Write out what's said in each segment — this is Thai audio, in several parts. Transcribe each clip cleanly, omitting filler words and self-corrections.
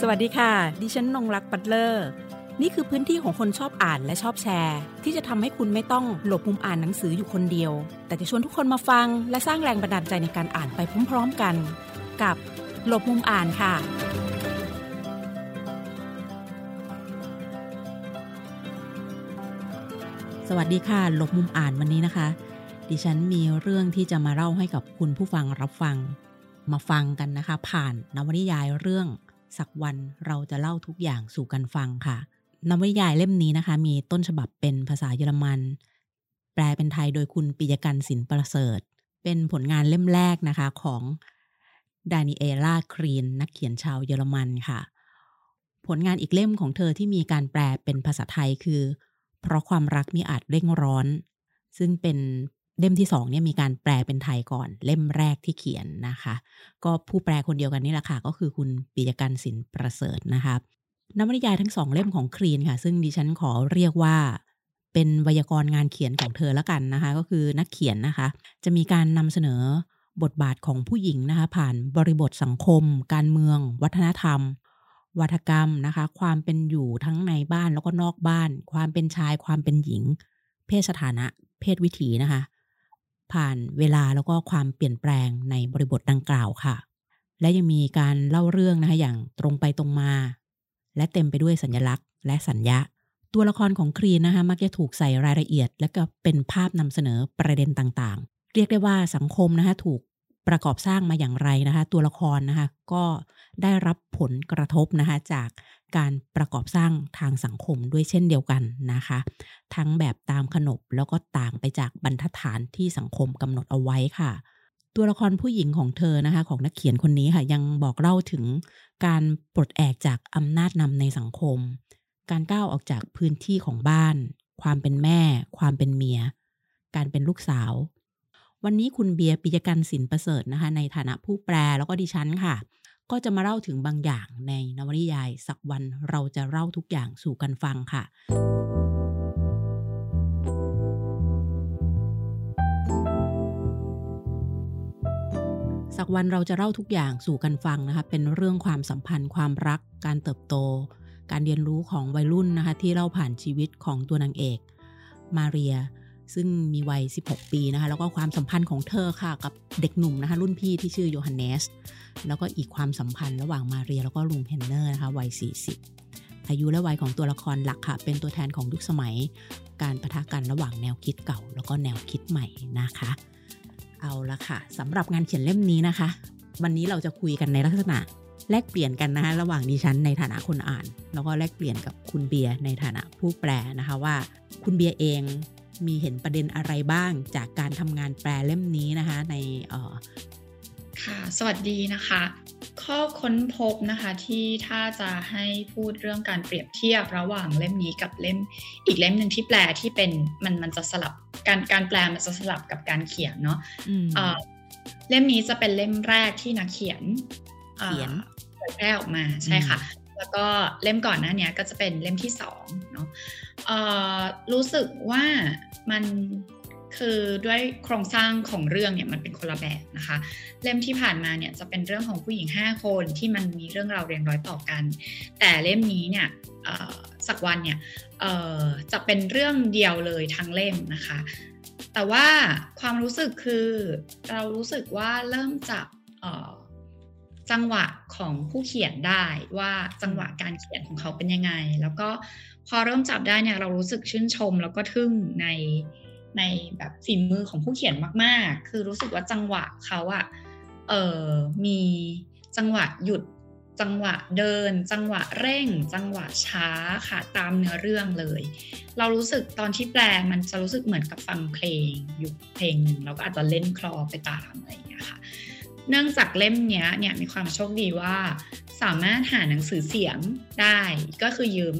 สวัสดีค่ะดิฉันนงรักปัตเลอร์นี่คือพื้นที่ของคนชอบอ่านและชอบแชร์ที่จะทำให้คุณไม่ต้องหลบมุมอ่านหนังสืออยู่คนเดียวแต่จะชวนทุกคนมาฟังและสร้างแรงบันดาลใจในการอ่านไปพร้อมๆกันกับหลบมุมอ่านค่ะสวัสดีค่ะหลบมุมอ่านวันนี้นะคะดิฉันมีเรื่องที่จะมาเล่าให้กับคุณผู้ฟังรับฟังมาฟังกันนะคะผ่านนวนิยายเรื่องสักวันเราจะเล่าทุกอย่างสู่กันฟังค่ะนวนิยายเล่มนี้นะคะมีต้นฉบับเป็นภาษาเยอรมันแปลเป็นไทยโดยคุณปิยกันต์สินประเสริฐเป็นผลงานเล่มแรกนะคะของดานิเอล่าครีนนักเขียนชาวเยอรมันค่ะผลงานอีกเล่มของเธอที่มีการแปลเป็นภาษาไทยคือเพราะความรักมิอาจเร่งร้อนซึ่งเป็นเล่มที่2เนี่ยมีการแปลเป็นไทยก่อนเล่มแรกที่เขียนนะคะก็ผู้แปลคนเดียวกันนี่แหละค่ะก็คือคุณปิยกันต์สินประเสริฐนะคะนวนิยายทั้ง2เล่มของครีนค่ะซึ่งดิฉันขอเรียกว่าเป็นไวยากรณ์งานเขียนของเธอละกันนะคะก็คือนักเขียนนะคะจะมีการนำเสนอบทบาทของผู้หญิงนะคะผ่านบริบทสังคมการเมืองวัฒนธรรมวาทกรรมนะคะความเป็นอยู่ทั้งในบ้านแล้วก็นอกบ้านความเป็นชายความเป็นหญิงเพศสถานะเพศวิถีนะคะผ่านเวลาแล้วก็ความเปลี่ยนแปลงในบริบทดังกล่าวค่ะและยังมีการเล่าเรื่องนะคะอย่างตรงไปตรงมาและเต็มไปด้วยสัญลักษณ์และสัญญาตัวละครของครีนนะคะมักจะถูกใส่รายละเอียดและก็เป็นภาพนำเสนอประเด็นต่างๆเรียกได้ว่าสังคมนะคะถูกประกอบสร้างมาอย่างไรนะคะตัวละครนะคะก็ได้รับผลกระทบนะคะจากการประกอบสร้างทางสังคมด้วยเช่นเดียวกันนะคะทั้งแบบตามขนบแล้วก็ต่างไปจากบรรทัดฐานที่สังคมกำหนดเอาไว้ค่ะตัวละครผู้หญิงของเธอนะคะของนักเขียนคนนี้ค่ะยังบอกเล่าถึงการปลดแอกจากอำนาจนำในสังคมการก้าวออกจากพื้นที่ของบ้านความเป็นแม่ความเป็นเมียการเป็นลูกสาววันนี้คุณเบียร์ปิยกันต์สินประเสริฐนะคะในฐานะผู้แปลแล้วก็ดิฉันค่ะก็จะมาเล่าถึงบางอย่างในนวนิยายสักวันเราจะเล่าทุกอย่างสู่กันฟังค่ะสักวันเราจะเล่าทุกอย่างสู่กันฟังนะคะเป็นเรื่องความสัมพันธ์ความรักการเติบโตการเรียนรู้ของวัยรุ่นนะคะที่เล่าผ่านชีวิตของตัวนางเอกมาเรียซึ่งมีวัย16ปีนะคะแล้วก็ความสัมพันธ์ของเธอค่ะกับเด็กหนุ่มนะคะรุ่นพี่ที่ชื่อโยฮันเนสแล้วก็อีกความสัมพันธ์ระหว่างมาเรียแล้วก็ลุงเพนเนอร์นะคะวัย40อายุและวัยของตัวละครหลักค่ะเป็นตัวแทนของยุคสมัยการปะทะกันระหว่างแนวคิดเก่าแล้วก็แนวคิดใหม่นะคะเอาละค่ะสำหรับงานเขียนเล่มนี้นะคะวันนี้เราจะคุยกันในลักษณะแลกเปลี่ยนกันนะคะระหว่างดิฉันในฐานะคนอ่านแล้วก็แลกเปลี่ยนกับคุณเบียร์ในฐานะผู้แปลนะคะว่าคุณเบียร์เองมีเห็นประเด็นอะไรบ้างจากการทำงานแปลเล่มนี้นะคะในค่ะสวัสดีนะคะข้อค้นพบนะคะที่ถ้าจะให้พูดเรื่องการเปรียบเทียบระหว่างเล่มนี้กับเล่มอีกเล่มนึงที่แปลที่เป็นมันจะสลับการแปลมันจะสลับกับการเขียนเนาะเล่มนี้จะเป็นเล่มแรกที่นักเขียนเผยแพร่ออกมาใช่ค่ะแล้วก็เล่มก่อนหน้านี้ก็จะเป็นเล่มที่2เนาะรู้สึกว่ามันคือด้วยโครงสร้างของเรื่องเนี่ยมันเป็นคนละแบบนะคะเล่มที่ผ่านมาเนี่ยจะเป็นเรื่องของผู้หญิง5คนที่มันมีเรื่องราวเรียงร้อยต่อกันแต่เล่มนี้เนี่ยสักวันเนี่ยจะเป็นเรื่องเดียวเลยทั้งเล่มนะคะแต่ว่าความรู้สึกคือเรารู้สึกว่าเริ่มจากจังหวะของผู้เขียนได้ว่าจังหวะการเขียนของเขาเป็นยังไงแล้วก็พอเริ่มจับได้เนี่ยเรารู้สึกชื่นชมแล้วก็ทึ่งในแบบฝีมือของผู้เขียนมากๆคือรู้สึกว่าจังหวะเขาอะมีจังหวะหยุดจังหวะเดินจังหวะเร่งจังหวะช้าค่ะตามเนื้อเรื่องเลยเรารู้สึกตอนที่แปลมันจะรู้สึกเหมือนกับฟังเพลงอยู่เพลงนึงแล้วก็อาจจะเล่นคลอไปตามอะไรอย่างเงี้ยค่ะเนื่องจากเล่มนี้เนี่ยมีความโชคดีว่าสามารถหาหนังสือเสียงได้ก็คือยืม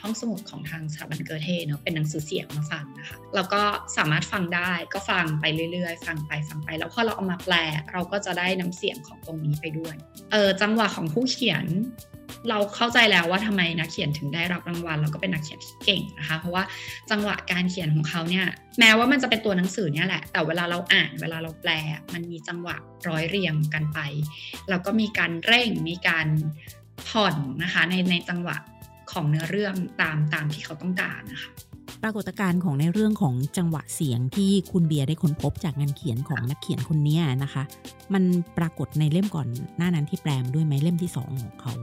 ห้องสมุดของทางสถาบันเกอเธเนาะเป็นหนังสือเสียงมาฟังนะคะแล้วก็สามารถฟังได้ก็ฟังไปเรื่อยๆฟังไปแล้วพอเราเอามาแปลเราก็จะได้น้ำเสียงของตรงนี้ไปด้วยจังหวะของผู้เขียนเราเข้าใจแล้วว่าทำไมนักเขียนถึงได้รับรางวัลแล้วก็เป็นนักเขียนที่เก่งนะคะเพราะว่าจังหวะการเขียนของเขาเนี่ยแม้ว่ามันจะเป็นตัวหนังสือเนี่ยแหละแต่เวลาเราอ่านเวลาเราแปลมันมีจังหวะร้อยเรียงกันไปแล้วก็มีการเร่งมีการ ผ่อนนะคะในจังหวะของเนื้อเรื่องตามที่เขาต้องการนะคะปรากฏการณ์ของในเรื่องของจังหวะเสียงที่คุณเบียร์ได้ค้นพบจากงานเขียนของนักเขียนคนนี้นะคะมันปรากฏในเล่มก่อนหน้านั้นที่แปลมาด้วยไหมเล่มที่2ของเขา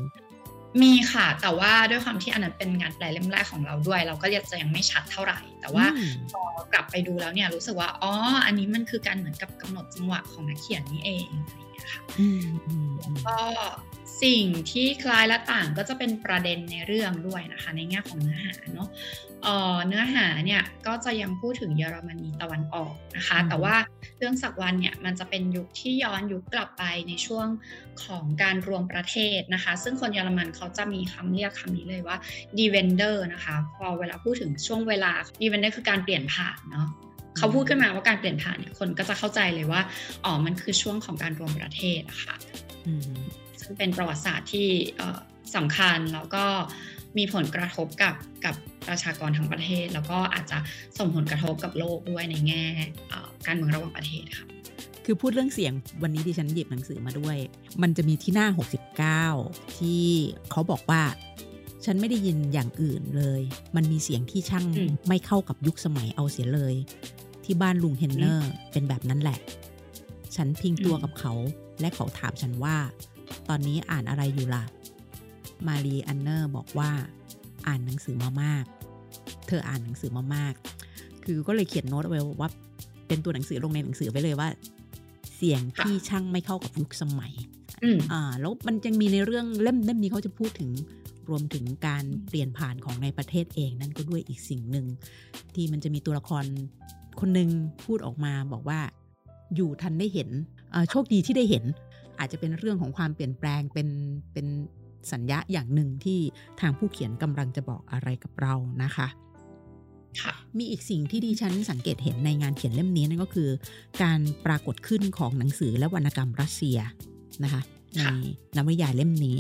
มีค่ะแต่ว่าด้วยความที่อันนั้นเป็นงานแปลเล่มแรกของเราด้วยเราก็จะยังไม่ชัดเท่าไหร่แต่ว่าพอกลับไปดูแล้วเนี่ยรู้สึกว่าอ๋ออันนี้มันคือการเหมือนกับกำหนดจังหวะของนักเขียนนี่เองอะไรอย่างเงี้ยค่ะก็สิ่งที่คล้ายและต่างก็จะเป็นประเด็นในเรื่องด้วยนะคะในแง่ของเนื้อหาเนาะเนื้อหาเนี่ยก็จะยังพูดถึงเยอรมนีตะวันออกนะคะแต่ว่าเรื่องศักวันเนี่ยมันจะเป็นยุคที่ย้อนยุคกลับไปในช่วงของการรวมประเทศนะคะซึ่งคนเยอรมันเขาจะมีคำเรียกคำนี้เลยว่า Divender นะคะพอเวลาพูดถึงช่วงเวลา Divender คือการเปลี่ยนผ่านเนาะเขาพูดขึ้นมาว่าการเปลี่ยนผ่านเนี่ยคนก็จะเข้าใจเลยว่าอ๋อมันคือช่วงของการรวมประเทศนะคะซึ่งเป็นประวัติศาสตร์ที่สำคัญแล้วก็มีผลกระทบกับประชากรทั้งประเทศแล้วก็อาจจะส่งผลกระทบกับโลกด้วยในแง่การเมืองระหว่างประเทศค่ะคือพูดเรื่องเสียงวันนี้ดิฉันหยิบหนังสือมาด้วยมันจะมีที่หน้า69ที่เขาบอกว่าฉันไม่ได้ยินอย่างอื่นเลยมันมีเสียงที่ช่างไม่เข้ากับยุคสมัยเอาเสียเลยที่บ้านลุงเฮนเนอร์เป็นแบบนั้นแหละฉันพิงตัวกับเขาและเขาถามฉันว่าตอนนี้อ่านอะไรอยู่ล่ะมารีอันเนอร์บอกว่าอ่านหนังสือมามากเธออ่านหนังสือมามากคือก็เลยเขียนโน้ตไว้ว่าเป็นตัวหนังสือลงในหนังสือไปเลยว่าเสียงที่ช่างไม่เข้ากับยุคสมัยแล้วมันยังมีในเรื่องเล่มนี้เขาจะพูดถึงรวมถึงการเปลี่ยนผ่านของในประเทศเองนั่นก็ด้วยอีกสิ่งหนึ่งที่มันจะมีตัวละครคนนึงพูดออกมาบอกว่าอยู่ทันได้เห็นโชคดีที่ได้เห็นอาจจะเป็นเรื่องของความเปลี่ยนแปลงเป็นสัญญาอย่างหนึ่งที่ทางผู้เขียนกำลังจะบอกอะไรกับเรานะคะมีอีกสิ่งที่ดิฉันสังเกตเห็นในงานเขียนเล่มนี้นั่นก็คือการปรากฏขึ้นของหนังสือและวรรณกรรมรัสเซียนะคะในนวนิยายเล่มนี้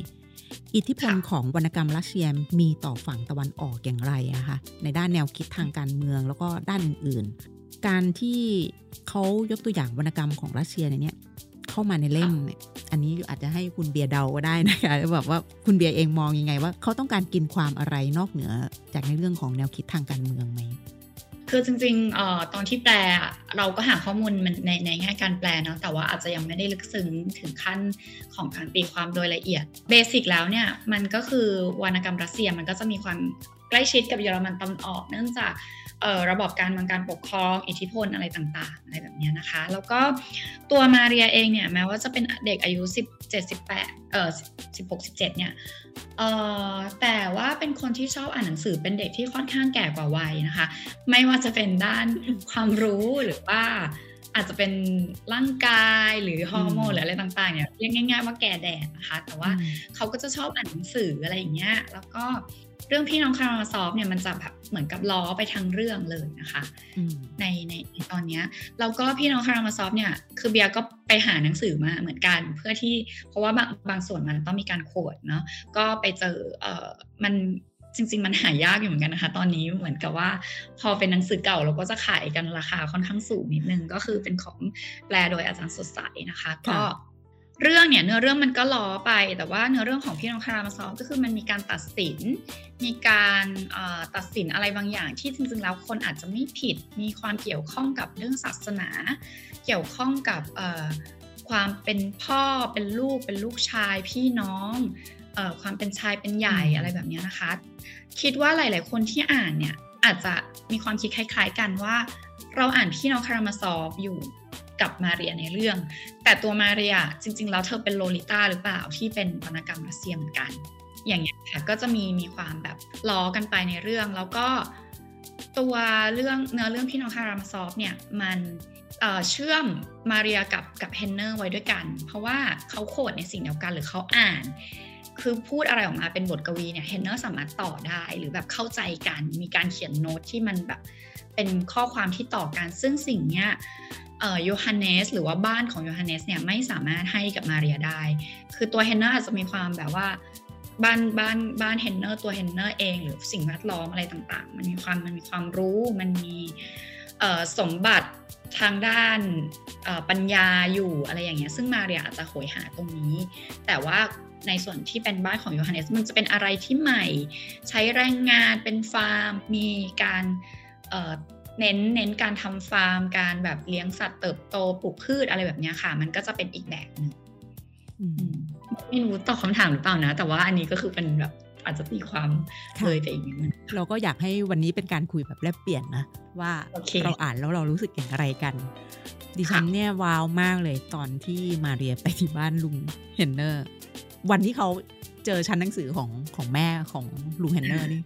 อิทธิพลของวรรณกรรมรัสเซียมีต่อฝั่งตะวันออกอย่างไรนะคะในด้านแนวคิดทางการเมืองแล้วก็ด้านอื่นๆการที่เขายกตัวอย่างวรรณกรรมของรัสเซียในเนี้ยเข้ามาในเล่มเนี่ยอันนี้อาจจะให้คุณเบียร์เดาก็ได้นะคะแบบว่าคุณเบียร์เองมองยังไงว่าเขาต้องการกินความอะไรนอกเหนือจากในเรื่องของแนวคิดทางการเมืองไหมคือจริงๆตอนที่แปลเราก็หาข้อมูลมันในแง่การแปลเนาะแต่ว่าอาจจะยังไม่ได้ลึกซึ้งถึงขั้นของการตีความโดยละเอียดเบสิกแล้วเนี่ยมันก็คือวรรณกรรมรัสเซียมันก็จะมีความใกล้ชิดกับเยอรมันตะวันออกเนื่องจากระบบการเมืองการปกครองอิทธิพลอะไรต่างๆอะไรแบบนี้นะคะแล้วก็ตัวมาเรียเองเนี่ยแม้ว่าจะเป็นเด็กอายุ17-1816-17เนี่ยแต่ว่าเป็นคนที่ชอบอ่านหนังสือเป็นเด็กที่ค่อนข้างแก่กว่าวัยนะคะไม่ว่าจะเป็นด้านความรู้หรือว่าอาจจะเป็นร่างกายหรือฮอร์โมนหรืออะไรต่างๆเนี่ยเรียกง่ายๆว่าแก่แดดนะคะแต่ว่าเขาก็จะชอบอ่านหนังสืออะไรอย่างเงี้ยแล้วก็เรื่องพี่น้องคารามาซอฟเนี่ยมันจะแบบเหมือนกับล้อไปทางเรื่องเลยนะคะในตอนนี้แล้วก็พี่น้องคารามาซอฟเนี่ยคือเบียร์ก็ไปหาหนังสือมาเหมือนกันเพื่อที่เพราะว่าบางส่วนมันต้องมีการโคดเนาะก็ไปเจอมันจริงๆมันหายากอยู่เหมือนกันนะคะตอนนี้เหมือนกับว่าพอเป็นหนังสือเก่าเราก็จะขายกันราคาค่อนข้างสูงนิดนึงก็คือเป็นของแปลโดยอาจารย์สดใสนะคะก็เรื่องเนี่ยเนื้อเรื่องมันก็ล้อไปแต่ว่าเนื้อเรื่องของพี่น้องคารามาซอฟก็คือมันมีการตัดสินมีการตัดสินอะไรบางอย่างที่จริงๆแล้วคนอาจจะไม่ผิดมีความเกี่ยวข้องกับเรื่องศาสนาเกี่ยวข้องกับความเป็นพ่อเป็นลูกชายพี่น้องความเป็นชายเป็นใหญ่อะไรแบบนี้นะคะคิดว่าหลายๆคนที่อ่านเนี่ยอาจจะมีความคิดคล้ายๆกันว่าเราอ่านพี่น้องคารามาซอฟอยู่กับมาเรียในเรื่องแต่ตัวมาเรียจริงๆแล้วเธอเป็นโลลิต้าหรือเปล่าที่เป็นวรรณกรรมรัสเซียเหมือนกันอย่างเงี้ยค่ะก็จะมีความแบบล้อกันไปในเรื่องแล้วก็ตัวเรื่องเนื้อเรื่องพี่น้องคารามาซอฟเนี่ยมันเชื่อมมาเรียกับเฮนเนอร์ไว้ด้วยกันเพราะว่าเขาโคดในสิ่งเดียวกันหรือเขาอ่านคือพูดอะไรออกมาเป็นบทกวีเนี่ยเฮนเนอร์สามารถต่อได้หรือแบบเข้าใจกันมีการเขียนโน้ตที่มันแบบเป็นข้อความที่ต่อกันซึ่งสิ่งเนี้ยโยฮันเนสหรือว่าบ้านของโยฮันเนสเนี่ยไม่สามารถให้กับมาเรียได้คือตัวเฮนเนอร์อาจจะมีความแบบว่าบ้านเฮนเนอร์ตัวเฮนเนอร์เองหรือสิ่งแวดล้อมอะไรต่างๆมันมีความรู้มันมีสมบัติทางด้านปัญญาอยู่อะไรอย่างเงี้ยซึ่งมาเรียอาจจะโหยหาตรงนี้แต่ว่า ในส่วนที่เป็นบ้านของโยฮันเนสมันจะเป็นอะไรที่ใหม่ใช้แรงงานเป็นฟาร์มมีการเน้นการทำฟาร์มการแบบเลี้ยงสัตว์เติบโตปลูกพืชอะไรแบบนี้ค่ะมันก็จะเป็นอีกแบบนึงไม่รู้ตอบคำถามหรือเปล่านะแต่ว่าอันนี้ก็คือเป็นแบบอาจจะตีความเลยไปอีกนิดนึงเราก็อยากให้วันนี้เป็นการคุยแบบแลกเปลี่ยนนะว่า okay. เราอ่านแล้วเรารู้สึกอย่างไรกันดิฉันเนี่ยว้าวมากเลยตอนที่มาเรียไปที่บ้านลุงเฮนเนอร์วันที่เขาเจอชั้นหนังสือของแม่ของลุงเฮนเนอร์นี่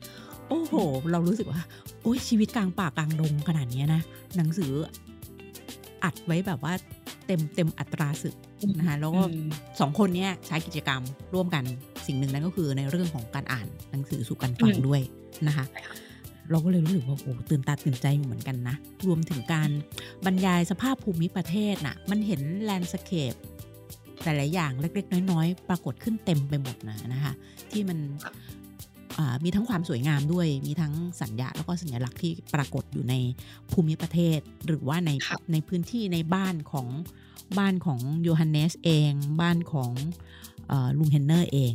โอ้โหเรารู้สึกว่าโอ้ยชีวิตกลางป่ากลางดงขนาดนี้นะหนังสืออัดไว้แบบว่าเต็มอัตราศึกนะคะแล้วก็สองคนนี้ใช้กิจกรรมร่วมกันสิ่งหนึ่งนั้นก็คือในเรื่องของการอ่านหนังสือสู่การฟังด้วยนะคะเราก็เลยรู้สึกว่าโอ้ตื่นตาตื่นใจอยู่เหมือนกันนะรวมถึงการบรรยายสภาพภูมิประเทศน่ะมันเห็นแลนด์สเคปหลายๆอย่างเล็กๆน้อยๆปรากฏขึ้นเต็มไปหมดนะคะที่มันมีทั้งความสวยงามด้วยมีทั้งสัญญาแล้วก็สัญลักษณ์ที่ปรากฏอยู่ในภูมิประเทศหรือว่าในพื้นที่ในบ้านของโยฮันเนสเองบ้านของลุงเฮนเนอร์เอง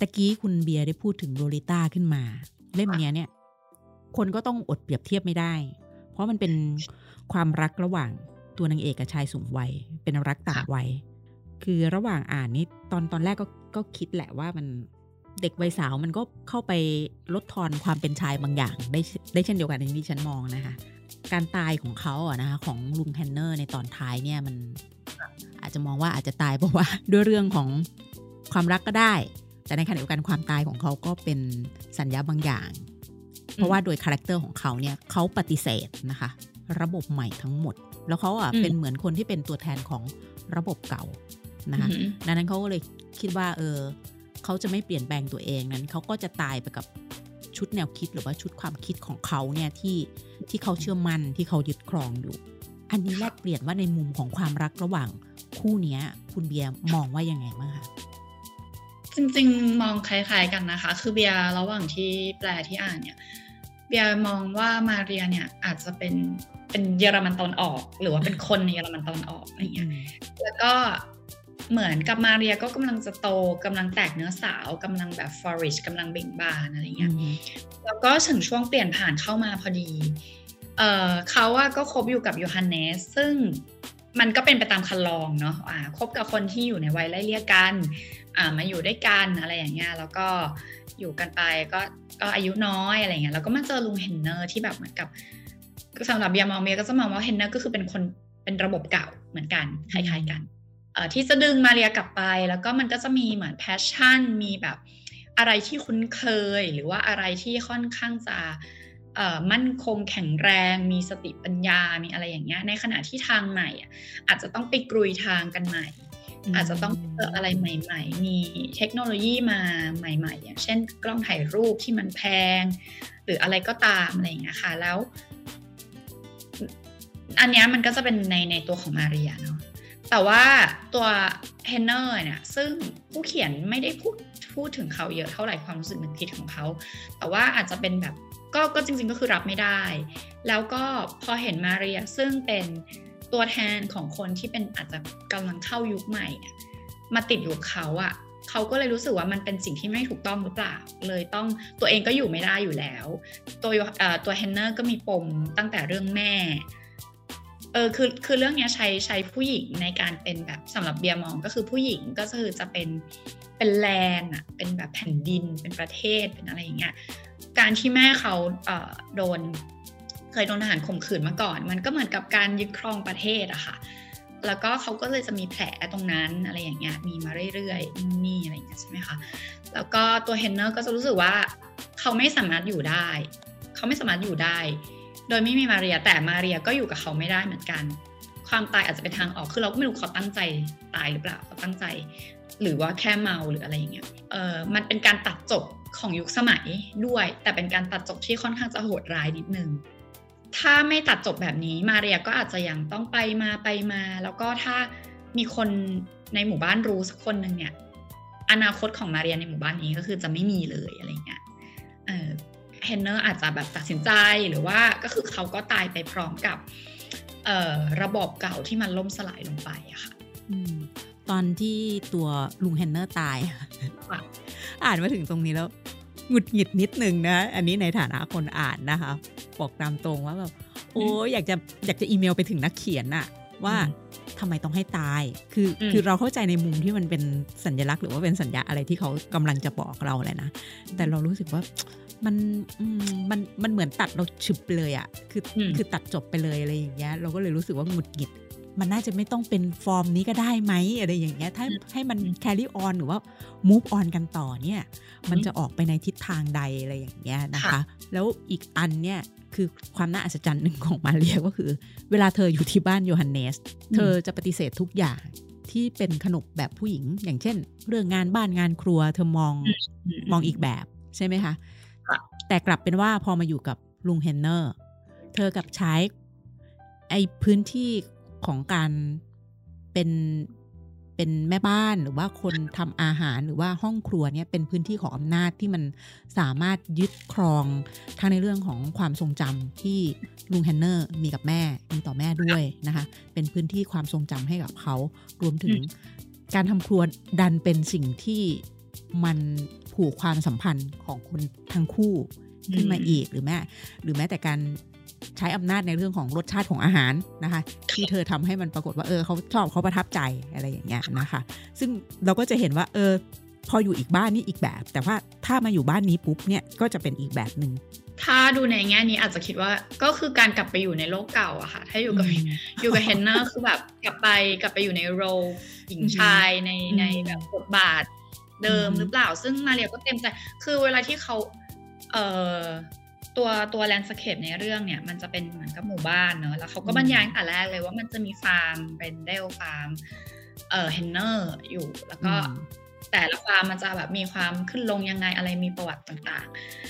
ตะกี้คุณเบียร์ได้พูดถึงโลลิต้าขึ้นมาเล่มนี้เนี่ยคนก็ต้องอดเปรียบเทียบไม่ได้เพราะมันเป็นความรักระหว่างตัวนางเอกกับชายสูงวัยเป็นรักต่างวัยคือระหว่างอ่านนี่ตอนแรกก็คิดแหละว่ามันเด็กวัยสาวมันก็เข้าไปลดทอนความเป็นชายบางอย่างได้เช่นเดียวกันที่ฉันมองนะคะการตายของเขาอะนะคะของลุงแฮนเนอร์ในตอนท้ายเนี่ยมันอาจจะมองว่าอาจจะตายเพราะว่าด้วยเรื่องของความรักก็ได้แต่ในขณะเดียวกันความตายของเขาก็เป็นสัญญาบางอย่างเพราะว่าโดยคาแรคเตอร์ของเขาเนี่ยเขาปฏิเสธนะคะระบบใหม่ทั้งหมดแล้วเขาอะเป็นเหมือนคนที่เป็นตัวแทนของระบบเก่านะคะดังนั้นเขาก็เลยคิดว่าเขาจะไม่เปลี่ยนแปลงตัวเองนั้นเขาก็จะตายไปกับชุดแนวคิดหรือว่าชุดความคิดของเขาเนี่ยที่เขาเชื่อมั่นที่เขายึดครองอยู่อันนี้แลกเปลี่ยนว่าในมุมของความรักระหว่างคู่นี้คุณเบียร์มองว่ายังไงบ้างคะจริงๆมองคล้ายๆกันนะคะคือเบียร์ระหว่างที่แปลที่อ่านเนี่ยเบียร์มองว่ามาเรียเนี่ยอาจจะเป็นเยอรมันตอนออกหรือว่าเป็นคนในเยอรมันตอนออกอะไรอย่างเงี้ยแล้วก็เหมือนกับมาเรียก็กำลังจะโตกำลังแตกเนื้อสาวกำลังแบบ flourish กำลังเบ่งบานอะไรเงี้ยแล้วก็ถึงช่วงเปลี่ยนผ่านเข้ามาพอดีเขาก็คบอยู่กับโยฮันเนสซึ่งมันก็เป็นไปตามคันลองเนาะคบกับคนที่อยู่ในวัยไล่เลี่ยกันมาอยู่ด้วยกันอะไรอย่างเงี้ยแล้วก็อยู่กันไปก็อายุน้อยอะไรเงี้ยแล้วก็มาเจอลุงเฮนเนอร์ที่แบบเหมือนกับสำหรับเบียร์มองเบียร์ก็จะมองว่าเฮนเนอร์ก็คือเป็นคนเป็นระบบเก่าเหมือนกันคล้ายๆกันที่จะดึงมาเรียกลับไปแล้วก็มันก็จะมีเหมือนแพชชั่นมีแบบอะไรที่คุ้นเคยหรือว่าอะไรที่ค่อนข้างจะมั่นคงแข็งแรงมีสติปัญญามีอะไรอย่างเงี้ยในขณะที่ทางใหม่อาจจะต้องไปกลุยทางกันใหม่อาจจะต้องเจออะไรใหม่ๆมีเทคโนโลยีมาใหม่ๆอย่างเช่นกล้องถ่ายรูปที่มันแพงหรืออะไรก็ตามอะไรอย่างเงี้ยค่ะแล้วอันเนี้ยมันก็จะเป็นในตัวของมาเรียเนาะแต่ว่าตัวเฮนเนอร์เนี่ยซึ่งผู้เขียนไม่ได้พูดถึงเขาเยอะเท่าไหร่ความรู้สึกนึกคิดของเขาแต่ว่าอาจจะเป็นแบบก็จริงๆก็คือรับไม่ได้แล้วก็พอเห็นมาเรียซึ่งเป็นตัวแทนของคนที่เป็นอาจจะกำลังเข้ายุคใหม่มาติดอยู่เขาเขาก็เลยรู้สึกว่ามันเป็นสิ่งที่ไม่ถูกต้องหรือเปล่าเลยต้องตัวเองก็อยู่ไม่ได้อยู่แล้วตัวเฮนเนอร์ก็มีปมตั้งแต่เรื่องแม่คือเรื่องนี้ใช้ผู้หญิงในการเป็นแบบสำหรับเบียร์มองก็คือผู้หญิงก็คือจะเป็นแลนด์เป็นแบบแผ่นดินเป็นประเทศเป็นอะไรอย่างเงี้ยการที่แม่เขาเคยโดนทหารข่มขืนมาก่อนมันก็เหมือนกับการยึดครองประเทศค่ะแล้วก็เขาก็เลยจะมีแผลตรงนั้นอะไรอย่างเงี้ยมีมาเรื่อยๆนี่อะไรอย่างเงี้ยใช่ไหมคะแล้วก็ตัวเฮนเนอร์ก็จะรู้สึกว่าเขาไม่สามารถอยู่ได้โดยไม่มีมาเรียแต่มาเรียก็อยู่กับเขาไม่ได้เหมือนกันความตายอาจจะเป็นทางออกคือเราก็ไม่รู้เขาตั้งใจตายหรือเปล่าเขาตั้งใจหรือว่าแค่เมาหรืออะไรอย่างเงี้ยมันเป็นการตัดจบของยุคสมัยด้วยแต่เป็นการตัดจบที่ค่อนข้างจะโหดร้ายนิดนึงถ้าไม่ตัดจบแบบนี้มาเรียก็อาจจะยังต้องไปมาแล้วก็ถ้ามีคนในหมู่บ้านรู้สักคนนึงเนี่ยอนาคตของมาเรียในหมู่บ้านนี้ก็คือจะไม่มีเลยอะไรเงี้ยเฮนเนอร์อาจจะแบบตัดสินใจหรือว่าก็คือเขาก็ตายไปพร้อมกับระบบเก่าที่มันล่มสลายลงไปอะค่ะ ตอนที่ตัวลุงแฮนเนอร์ตายอ่านมาถึงตรงนี้แล้วหงุดหงิดนิดนึงนะอันนี้ในฐานะคนอ่านนะคะบอกตามตรงว่าแบบโอ้อยากจะอีเมลไปถึงนักเขียนน่ะว่าทำไมต้องให้ตายคือเราเข้าใจในมุมที่มันเป็นสัญลักษณ์หรือว่าเป็นสัญญาอะไรที่เขากำลังจะบอกเราแหละนะแต่เรารู้สึกว่ามันเหมือนตัดเราฉึบเลยอ่ะคือตัดจบไปเลยอะไรอย่างเงี้ยเราก็เลยรู้สึกว่าหงุดหงิดมันน่าจะไม่ต้องเป็นฟอร์มนี้ก็ได้ไหมอะไรอย่างเงี้ยถ้าให้มัน carry on หรือว่า move on กันต่อเนี่ยมันจะออกไปในทิศทางใดอะไรอย่างเงี้ยนะคะแล้วอีกอันเนี่ยคือความน่าอัศจรรย์หนึ่งของมาเรียก็คือเวลาเธออยู่ที่บ้านโยฮันเนสเธอจะปฏิเสธทุกอย่างที่เป็นขนบแบบผู้หญิงอย่างเช่นเรื่องงานบ้านงานครัวเธอมองอีกแบบใช่ไหมคะแต่กลับเป็นว่าพอมาอยู่กับลุงเฮนเนอร์เธอกับใช้ไอพื้นที่ของการเป็นแม่บ้านหรือว่าคนทำอาหารหรือว่าห้องครัวเนี่ยเป็นพื้นที่ของอำนาจที่มันสามารถยึดครองทั้งในเรื่องของความทรงจำที่ลุงแฮนเนอร์มีกับแม่มีต่อแม่ด้วยนะคะเป็นพื้นที่ความทรงจำให้กับเขารวมถึงการทำครัวดันเป็นสิ่งที่มันผูกความสัมพันธ์ของคนทั้งคู่ขึ้นมาอีกหรือแม้แต่การใช้อำนาจในเรื่องของรสชาติของอาหารนะคะที่เธอทำให้มันปรากฏว่าเขาชอบเขาประทับใจอะไรอย่างเงี้ยนะคะซึ่งเราก็จะเห็นว่าพออยู่อีกบ้านนี่อีกแบบแต่ว่าถ้ามาอยู่บ้านนี้ปุ๊บเนี่ยก็จะเป็นอีกแบบนึงถ้าดูในแง่นี้อาจจะคิดว่าก็คือการกลับไปอยู่ในโลกเก่าอะค่ะถ้าอยู่กับเฮนเนอร์คือแบบกลับไปอยู่ในโรลหญิงชายในแบบบทบาทเดิมหรือเปล่าซึ่งมาเรียก็เต็มใจคือเวลาที่เขาตัวแลนด์สเคปในเรื่องเนี่ยมันจะเป็นเหมือนกับหมู่บ้านเนอะแล้วเขาก็บรรยายตั้งแต่แรกเลยว่ามันจะมีฟาร์มเบนเดลฟาร์มเฮนเนอร์อยู่แล้วก็แต่ละฟาร์มมันจะแบบมีความขึ้นลงยังไงอะไรมีประวัติต่าง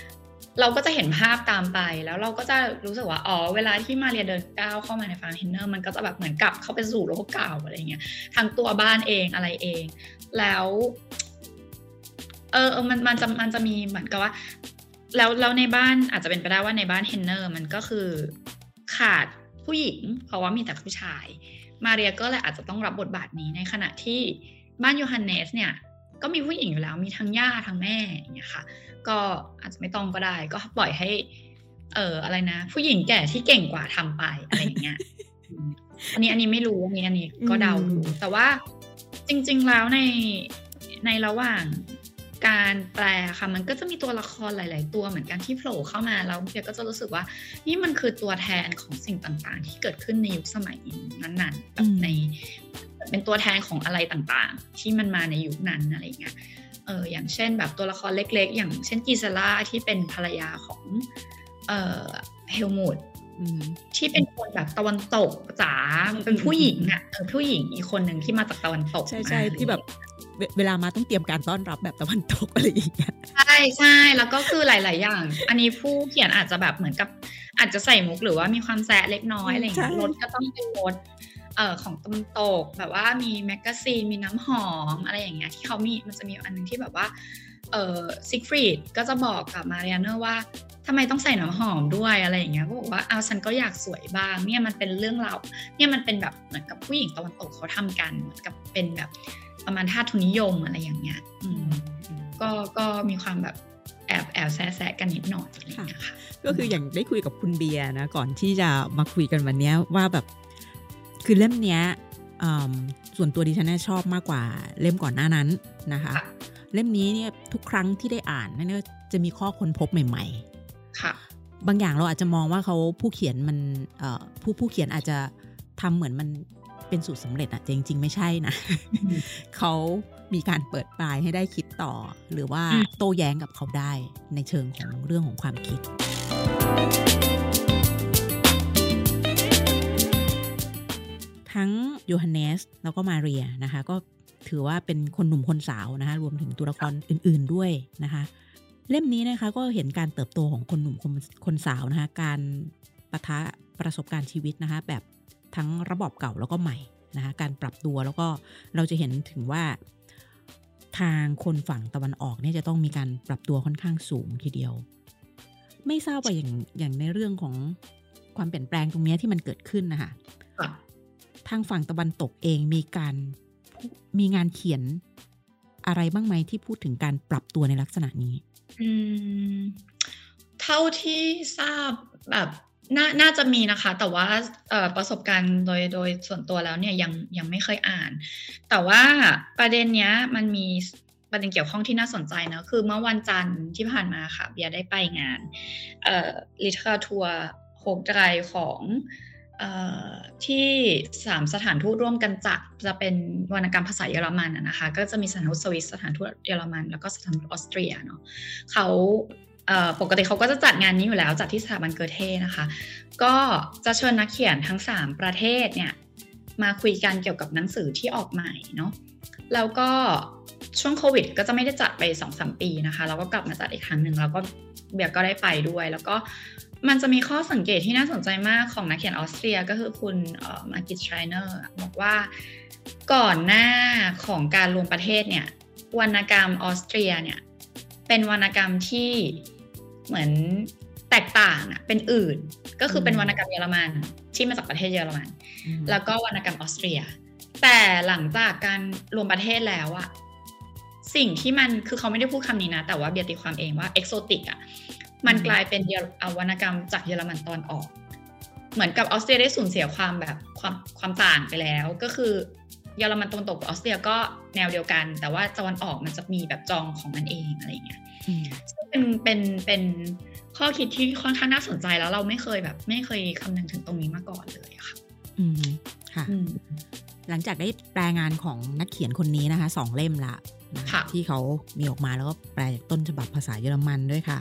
ๆเราก็จะเห็นภาพตามไปแล้วเราก็จะรู้สึกว่าอ๋อเวลาที่มาเรียเดินก้าวเข้ามาในฟาร์มเฮนเนอร์มันก็จะแบบเหมือนกลับเข้าไปสู่โลกเก่าอะไรเงี้ยทั้งตัวบ้านเองอะไรเองแล้วมันจะมีเหมือนกับว่าแล้วในบ้านอาจจะเป็นไปได้ว่าในบ้านเฮนเนอร์มันก็คือขาดผู้หญิงเพราะว่ามีแต่ผู้ชายมาเรียก็เลยอาจจะต้องรับบทบาทนี้ในขณะที่บ้านโยฮันเนสเนี่ยก็มีผู้หญิงอยู่แล้วมีทั้งย่าทั้งแม่อย่างเงี้ยค่ะก็อาจจะไม่ต้องก็ได้ก็ปล่อยให้อะไรนะผู้หญิงแก่ที่เก่งกว่าทำไปอะไรอย่างเงี้ย อันนี้ไม่รู้อันนี้ก็เดาดูแต่ว่าจริงๆแล้วในระหว่างการแปลค่ะมันก็จะมีตัวละครหลายๆตัวเหมือนกันที่โผล่เข้ามาแล้วเพียก็จะรู้สึกว่านี่มันคือตัวแทนของสิ่งต่างๆที่เกิดขึ้นในยุคสมัยนั้นๆแบบในเป็นตัวแทนของอะไรต่างๆที่มันมาในยุคนั้นอะไรเงี้ยอย่างเช่นแบบตัวละครเล็กๆอย่างเช่นกิเซล่าที่เป็นภรรยาของเฮลมูทที่เป็นคนแบบตะวันตกจ๋าเป็นผู้หญิงอ่ะผู้หญิงอีกคนนึงที่มาจากตะวันตกใช่ๆที่แบบเวลามาต้องเตรียมการต้อนรับแบบตะวันตกอะไรอย่างเงี้ยใช่ๆแล้วก็คือหลายๆอย่างอันนี้ผู้เขียนอาจจะแบบเหมือนกับอาจจะใส่มุกหรือว่ามีความแซะเล็กน้อยอะไรอย่างเงี้ยรถก็ต้องเป็นรถของตะวันตกแบบว่ามีแมกกาซีนมีน้ำหอมอะไรอย่างเงี้ยที่เขามีมันจะมีอันนึงที่แบบว่าซิกฟรีดก็จะบอกกับมาเรียเนอร์ว่าทำไมต้องใส่น้ำหอมด้วยอะไรอย่างเงี้ยก็บอกว่าเอาฉันก็อยากสวยบ้างเนี่ยมันเป็นเรื่องเราเนี่ยมันเป็นแบบเหมือนกับผู้หญิงตะวันตกเขาทำกันเหมือนกับเป็นแบบประมาณท่าทุนนิยมอะไรอย่างเงี้ยก็มีความแบบแอบแซะกันนิดหน่อยอะไรอย่างเงี้ยค่ะก็คืออย่างได้คุยกับคุณเบียร์นะก่อนที่จะมาคุยกันวันนี้ว่าแบบคือเล่มเนี้ยส่วนตัวดิฉันชอบมากกว่าเล่มก่อนหน้านั้นนะคะเล่มนี้เนี่ยทุกครั้งที่ได้อ่านนั่นก็จะมีข้อค้นพบใหม่ๆค่ะบางอย่างเราอาจจะมองว่าเขาผู้เขียนมันผู้เขียนอาจจะทำเหมือนมันเป็นสูตรสำเร็จอะจริงๆไม่ใช่นะ เขามีการเปิดปลายให้ได้คิดต่อหรือว่าโต้แย้งกับเขาได้ในเชิงของเรื่องของความคิดทั้งโยฮันเนสแล้วก็มาเรียนะคะก็ถือว่าเป็นคนหนุ่มคนสาวนะคะรวมถึงตัวละครอื่นๆด้วยนะคะเล่มนี้นะคะก็เห็นการเติบโตของคนหนุ่มคนสาวนะคะการปะทะประสบการณ์ชีวิตนะคะแบบทั้งระบบเก่าแล้วก็ใหม่นะคะการปรับตัวแล้วก็เราจะเห็นถึงว่าทางคนฝั่งตะวันออกเนี่ยจะต้องมีการปรับตัวค่อนข้างสูงทีเดียวไม่ทราบว่าอย่างในเรื่องของความเปลี่ยนแปลงตรงนี้ที่มันเกิดขึ้นนะคะทางฝั่งตะวันตกเองมีการ มีงานเขียนอะไรบ้างไหมที่พูดถึงการปรับตัวในลักษณะนี้เท่าที่ทราบแบบน่าจะมีนะคะแต่ว่าประสบการณ์โดยส่วนตัวแล้วเนี่ยยังไม่เคยอ่านแต่ว่าประเด็นเนี้ยมันมีประเด็นเกี่ยวข้องที่น่าสนใจนะคือเมื่อวันจันทร์ที่ผ่านมาค่ะเบียได้ไปงานLiterature Home Drive ของที่3สถานทูตร่วมกันจัดจะเป็นวรรณกรรมภาษาเยอรมันนะคะก็จะมีสถานทูตสวิสสถานทูตเยอรมันแล้วก็สถานทูตออสเตรียเนาะเขาปกติเขาก็จะจัดงานนี้อยู่แล้วจัดที่สถาบันเกอเทนะคะก็จะเชิญนักเขียนทั้ง3ประเทศเนี่ยมาคุยกันเกี่ยวกับหนังสือที่ออกใหม่เนาะแล้วก็ช่วงโควิดก็จะไม่ได้จัดไป 2-3 ปีนะคะเราก็กลับมาจัดอีกครั้งหนึ่งแล้วก็เบียร์ก็ได้ไปด้วยแล้วก็มันจะมีข้อสังเกตที่น่าสนใจมากของนักเขียนออสเตรียก็คือคุณมาร์กิต ไชเนอร์บอกว่าก่อนหน้าของการรวมประเทศเนี่ยวรรณกรรมออสเตรียเนี่ยเป็นวรรณกรรมที่เหมือนแตกต่างอะเป็นอื่นก็คือเป็นวรรณกรรมเยอรมันที่มาจากประเทศเยอรมันแล้วก็วรรณกรรมออสเตรียแต่หลังจากการรวมประเทศแล้วอะสิ่งที่มันคือเขาไม่ได้พูดคำนี้นะแต่ว่าเบียร์ตีความเองว่าเอกโซติกอะมันกลายเป็นวรรณกรรมจากเยอรมันตอนออกเหมือนกับออสเตรียได้สูญเสียความแบบความต่างไปแล้วก็คือเยอรมันตะวันตกกับออสเตรียก็แนวเดียวกันแต่ว่าตะวันออกมันจะมีแบบจองของมันเองอะไรอย่างเงี้ยซึ่งเป็นข้อคิดที่ค่อนข้างน่าสนใจแล้วเราไม่เคยแบบไม่เคยคำนึงถึงตรงนี้มาก่อนเลยค่ะค่ะหลังจากได้แปลงานของนักเขียนคนนี้นะคะ2เล่มละนะที่เขามีออกมาแล้วก็แปลจากต้นฉบับภาษาเยอรมันด้วยค่ะ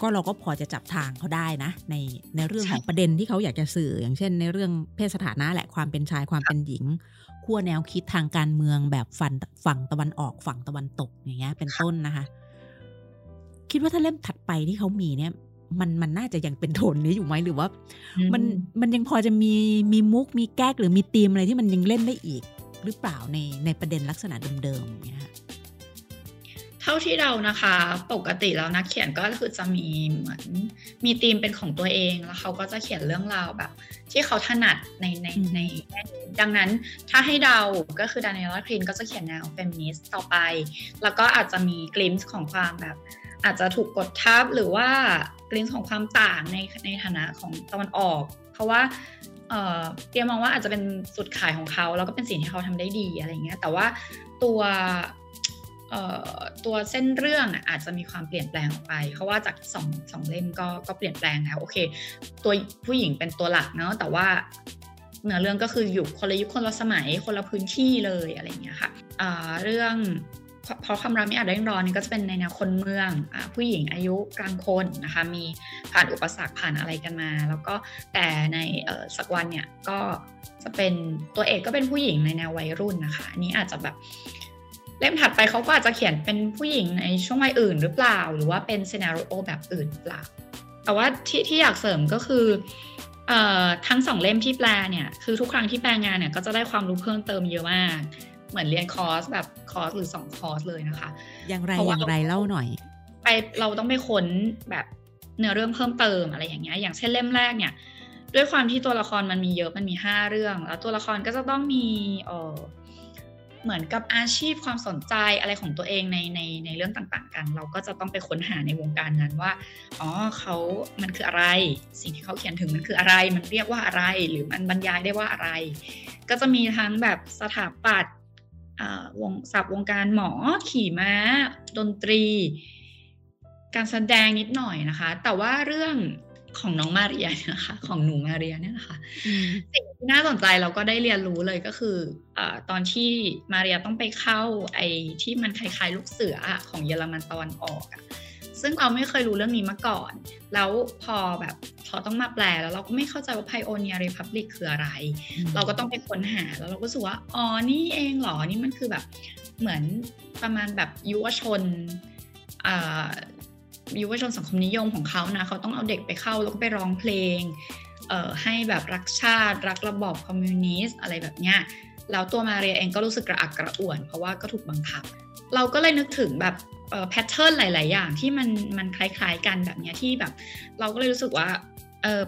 ก็เราก็พอจะจับทางเขาได้นะในเรื่องของประเด็นที่เขาอยากจะสื่ออย่างเช่นในเรื่องเพศสถานะแหละความเป็นชายความเป็นหญิงขั้วแนวคิดทางการเมืองแบบฝั่งตะวันออกฝั่งตะวันตกอย่างเงี้ยเป็นต้นนะคะคิดว่าถ้าเล่มถัดไปที่เขามีเนี่ยมันน่าจะยังเป็นโทนนี้อยู่ไหมหรือว่ามันยังพอจะมีมุกมีแก๊กหรือมีธีมอะไรที่มันยังเล่นได้อีกหรือเปล่าในประเด็นลักษณะเดิมๆอย่างเงี้ยเท่าที่เรานะคะปกติแล้วนักเขียนก็คือจะมีเหมือนมีธีมเป็นของตัวเองแล้วเขาก็จะเขียนเรื่องราวแบบที่เขาถนัดในดังนั้นถ้าให้เดาก็คือดานิเอลลา คลีนก็จะเขียนแนวเฟมินิสต์ต่อไปแล้วก็อาจจะมีกลิมส์ของความแบบอาจจะถูกกดทับหรือว่ากลิมส์ของความต่างในฐานะของตะวันออกเพราะว่าเปียมองว่าอาจจะเป็นสุดขายของเขาแล้วก็เป็นสิ่งที่เขาทำได้ดีอะไรเงี้ยแต่ว่าตัวเส้นเรื่องอาจจะมีความเปลี่ยนแปลงออกไปเพราะว่าจากสองเล่มก็เปลี่ยนแปลงแล้วโอเคตัวผู้หญิงเป็นตัวหลักเนาะแต่ว่าเนื้อเรื่องก็คืออยู่คนละยุคคนละสมัยคนละพื้นที่เลยอะไรเงี้ยค่ะเรื่องเพราะความรักไม่อาจเร่งร้อนก็จะเป็นในแนวคนเมืองผู้หญิงอายุกลางคนนะคะมีผ่านอุปสรรคผ่านอะไรกันมาแล้วก็แต่ในสักวันเนี่ยก็จะเป็นตัวเอกก็เป็นผู้หญิงในแนววัยรุ่นนะคะอันนี้อาจจะแบบเล่มถัดไปเขาก็อาจจะเขียนเป็นผู้หญิงในช่วงวัยอื่นหรือเปล่าหรือว่าเป็นซีนาริโอแบบอื่นเปล่าแต่ว่าที่อยากเสริมก็คือทั้ง2เล่มที่แปลเนี่ยคือทุกครั้งที่แปลงานเนี่ยก็จะได้ความรู้เพิ่มเติมเยอะมากเหมือนเรียนคอร์สแบบคอร์สหรือ2คอร์สเลยนะคะอย่างไรเล่าหน่อยไปเราต้องไปค้นแบบเนื้อเรื่องเพิ่มเติมอะไรอย่างเงี้ยอย่างเช่นเล่มแรกเนี่ยด้วยความที่ตัวละครมันมีเยอะมันมี5เรื่องแล้วตัวละครก็จะต้องมีเหมือนกับอาชีพความสนใจอะไรของตัวเองในเรื่องต่างๆกันเราก็จะต้องไปค้นหาในวงการนั้นว่าอ๋อเขามันคืออะไรสิ่งที่เขาเขียนถึงมันคืออะไรมันเรียกว่าอะไรหรือมันบรรยายได้ว่าอะไรก็จะมีทั้งแบบสถาปัตย์วงการหมอขี่ม้าดนตรีการแสดงนิดหน่อยนะคะแต่ว่าเรื่องของน้องมาเรียนะคะของหนูมาเรียเนี่ยนะคะสิ่งที่น่าสนใจเราก็ได้เรียนรู้เลยก็คือตอนที่มาเรียต้องไปเข้าไอ้ที่มันคล้ายๆลูกเสือของเยอรมันตะวันออกซึ่งเราไม่เคยรู้เรื่องนี้มาก่อนแล้วพอแบบพอต้องมาแปลแล้วเราก็ไม่เข้าใจว่า Pioneer Republic คืออะไรเราก็ต้องไปค้นหาแล้วเราก็รู้สึกว่าอ๋อนี่เองเหรอนี่มันคือแบบเหมือนประมาณแบบยุวชนสังคมนิยมของเขานะเขาต้องเอาเด็กไปเข้าแล้วก็ไปร้องเพลงให้แบบรักชาติรักระบอบคอมมิวนิสต์อะไรแบบเนี้ยแล้วตัวมาเรียเองก็รู้สึกกระอักกระอ่วนเพราะว่าก็ถูกบังคับเราก็เลยนึกถึงแบบแพทเทิร์นหลายๆอย่างที่มันคล้ายๆกันแบบเนี้ยที่แบบเราก็เลยรู้สึกว่า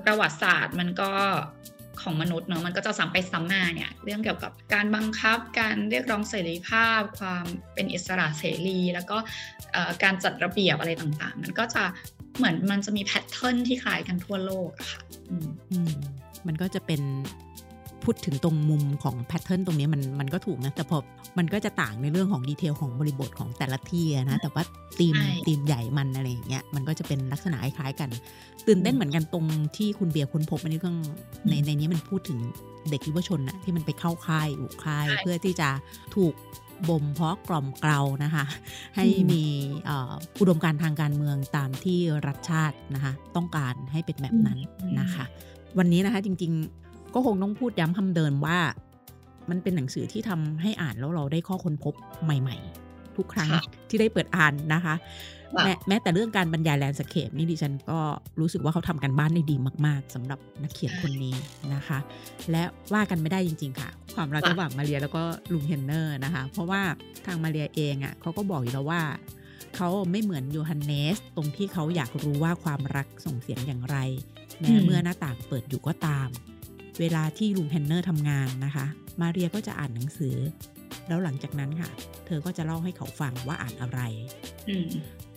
ประวัติศาสตร์มันก็ ของมนุษย์เนาะมันก็จะซ้ำไปซ้ำมาเนี่ยเรื่องเกี่ยวกับการบังคับการเรียกร้องเสรีภาพความเป็นอิสระเสรีแล้วก็การจัดระเบียบอะไรต่างๆมันก็จะเหมือนมันจะมีแพทเทิร์นที่คล้ายกันทั่วโลกอะค่ะมันก็จะเป็นพูดถึงตรงมุมของแพทเทิร์นตรงนี้มันก็ถูกนะแต่พอมันก็จะต่างในเรื่องของดีเทลของบริบทของแต่ละที่นะแต่ว่าธีมใหญ่มันอะไรอย่างเงี้ยมันก็จะเป็นลักษณะคล้ายกันตื่นเต้นเหมือนกันตรงที่คุณเบียร์ค้นพบอันนี้ก็ในนี้มันพูดถึงเด็กยุวชนนะที่มันไปเข้าค่ายอยู่ค่ายเพื่อที่จะถูกบ่มเพาะกล่อมเกลานะคะให้มีอุดมการทางการเมืองตามที่รัฐชาตินะคะต้องการให้เป็นแบบนั้นนะคะวันนี้นะคะจริงๆก็คงต้องพูดย้ำคำเดิมว่ามันเป็นหนังสือที่ทำให้อ่านแล้วเราได้ข้อค้นพบใหม่ๆทุกครั้งที่ได้เปิดอ่านนะคะแม้แต่เรื่องการบรรยายแลนด์สเคปนี่ดิฉันก็รู้สึกว่าเขาทำกันบ้านได้ดีมากๆสำหรับนักเขียนคนนี้นะคะและว่ากันไม่ได้จริงๆค่ะความรักระหว่างมาเรียแล้วก็ลุงเฮนเนอร์นะคะเพราะว่าทางมาเรียเองอ่ะเขาก็บอกอยู่แล้วว่าเขาไม่เหมือนโยฮันเนสตรงที่เขาอยากรู้ว่าความรักส่งเสียงอย่างไรแม้เมื่อหน้าต่างเปิดอยู่ก็ตามเวลาที่ลุงแฮนเนอร์ทำงานนะคะมาเรียก็จะอ่านหนังสือแล้วหลังจากนั้นค่ะเธอก็จะเล่าให้เขาฟังว่าอ่านอะไร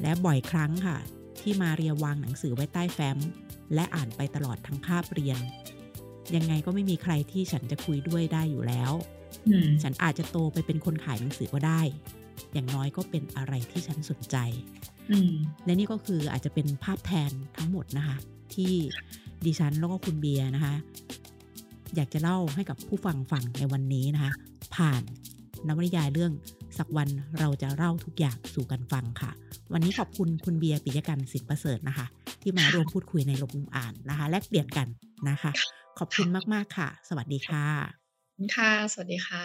และบ่อยครั้งค่ะที่มาเรียวางหนังสือไว้ใต้แฟ้มและอ่านไปตลอดทั้งคาบเรียนยังไงก็ไม่มีใครที่ฉันจะคุยด้วยได้อยู่แล้วฉันอาจจะโตไปเป็นคนขายหนังสือก็ได้อย่างน้อยก็เป็นอะไรที่ฉันสนใจและนี่ก็คืออาจจะเป็นภาพแทนทั้งหมดนะคะที่ดิฉันแล้วก็คุณเบียร์นะคะอยากจะเล่าให้กับผู้ฟังฟังในวันนี้นะคะผ่านนวนิยายเรื่องสักวันเราจะเล่าทุกอย่างสู่กันฟังค่ะวันนี้ขอบคุณคุณเบียร์ปิยกันต์สินประเสริฐนะคะที่มาร่วมพูดคุยในหลบมุมอ่านนะคะแลกเปลี่ยนกันนะคะขอบคุณมากๆค่ะสวัสดีค่ะค่ะสวัสดีค่ะ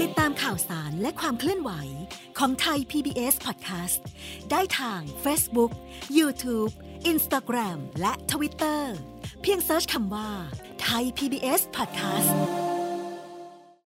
ติดตามข่าวสารและความเคลื่อนไหวของไทย PBS Podcast ได้ทาง Facebook YouTube Instagram และ Twitter เพียงเสิร์ชคำว่าไทย PBS Podcast